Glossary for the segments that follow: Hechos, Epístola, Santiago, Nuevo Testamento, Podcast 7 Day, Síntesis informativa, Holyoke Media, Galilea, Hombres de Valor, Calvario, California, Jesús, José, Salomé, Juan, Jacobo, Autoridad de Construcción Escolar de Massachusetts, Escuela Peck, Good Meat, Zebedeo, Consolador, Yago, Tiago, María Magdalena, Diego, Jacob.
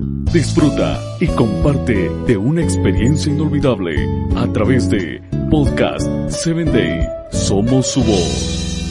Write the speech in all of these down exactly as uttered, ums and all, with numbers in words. Disfruta y comparte de una experiencia inolvidable a través de Podcast siete Day. Somos su voz.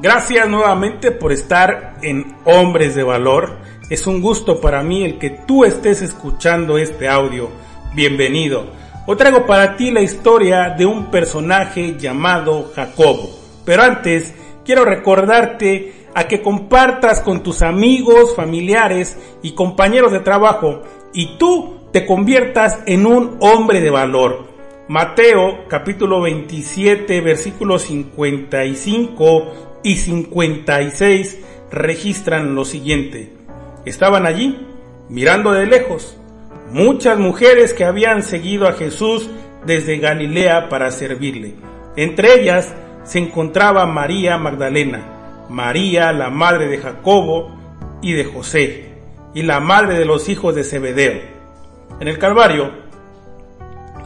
Gracias nuevamente por estar en Hombres de Valor. Es un gusto para mí el que tú estés escuchando este audio. Bienvenido. Hoy traigo para ti la historia de un personaje llamado Jacobo. Pero antes, quiero recordarte a que compartas con tus amigos, familiares y compañeros de trabajo y tú te conviertas en un hombre de valor. Mateo capítulo veintisiete versículos cincuenta y cinco y cincuenta y seis registran lo siguiente: estaban allí, mirando de lejos, muchas mujeres que habían seguido a Jesús desde Galilea para servirle. Entre ellas se encontraba María Magdalena, María la madre de Jacobo y de José, y la madre de los hijos de Zebedeo. En el Calvario,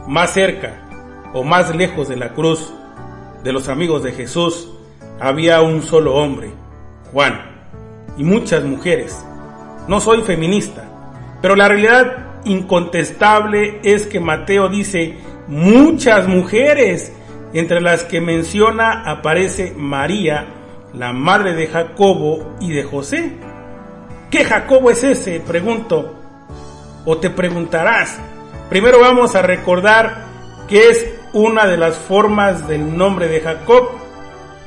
más cerca o más lejos de la cruz de los amigos de Jesús, había un solo hombre, Juan, y muchas mujeres. No soy feminista, pero la realidad incontestable es que Mateo dice muchas mujeres, entre las que menciona aparece María, la madre de Jacobo y de José. ¿Qué Jacobo es ese?, pregunto, o te preguntarás. Primero vamos a recordar que es una de las formas del nombre de Jacob,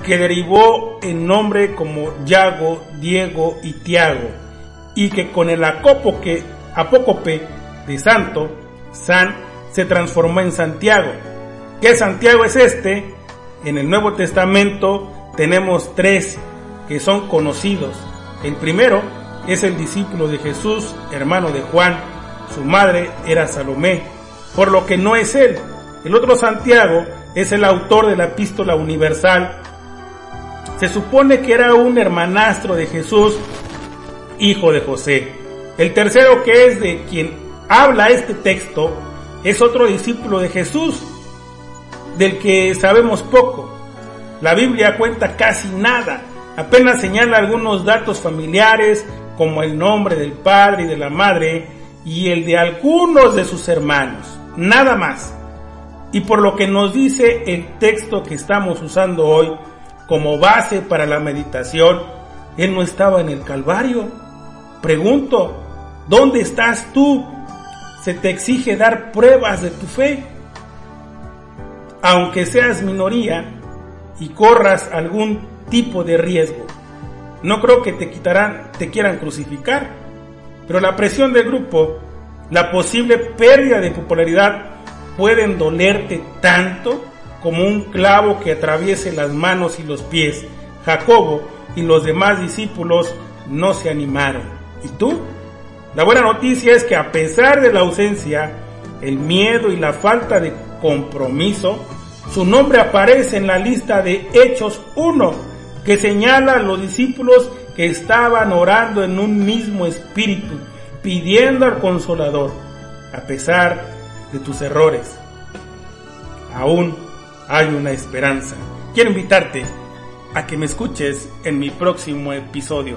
que derivó en nombre como Yago, Diego y Tiago, y que con el acópope, apócope de santo, San, se transformó en Santiago. ¿Qué Santiago es este? En el Nuevo Testamento tenemos tres que son conocidos. El primero es el discípulo de Jesús, hermano de Juan. Su madre era Salomé, por lo que no es él. El otro Santiago es el autor de la Epístola Universal. Se supone que era un hermanastro de Jesús, hijo de José. El tercero, que es de quien habla este texto, es otro discípulo de Jesús, del que sabemos poco. La Biblia cuenta casi nada, apenas señala algunos datos familiares, como el nombre del padre y de la madre, y el de algunos de sus hermanos, nada más. Y por lo que nos dice el texto que estamos usando hoy como base para la meditación, él no estaba en el Calvario. Pregunto, ¿dónde estás tú? Se te exige dar pruebas de tu fe. Aunque seas minoría y corras algún tipo de riesgo, no creo que te quitarán, te quieran crucificar. Pero la presión del grupo, la posible pérdida de popularidad, pueden dolerte tanto como un clavo que atraviese las manos y los pies. Jacobo y los demás discípulos no se animaron. ¿Y tú? La buena noticia es que a pesar de la ausencia, el miedo y la falta de compromiso, su nombre aparece en la lista de Hechos uno, que señala a los discípulos que estaban orando en un mismo espíritu, pidiendo al Consolador, a pesar de tus errores. Aún hay una esperanza. Quiero invitarte a que me escuches en mi próximo episodio.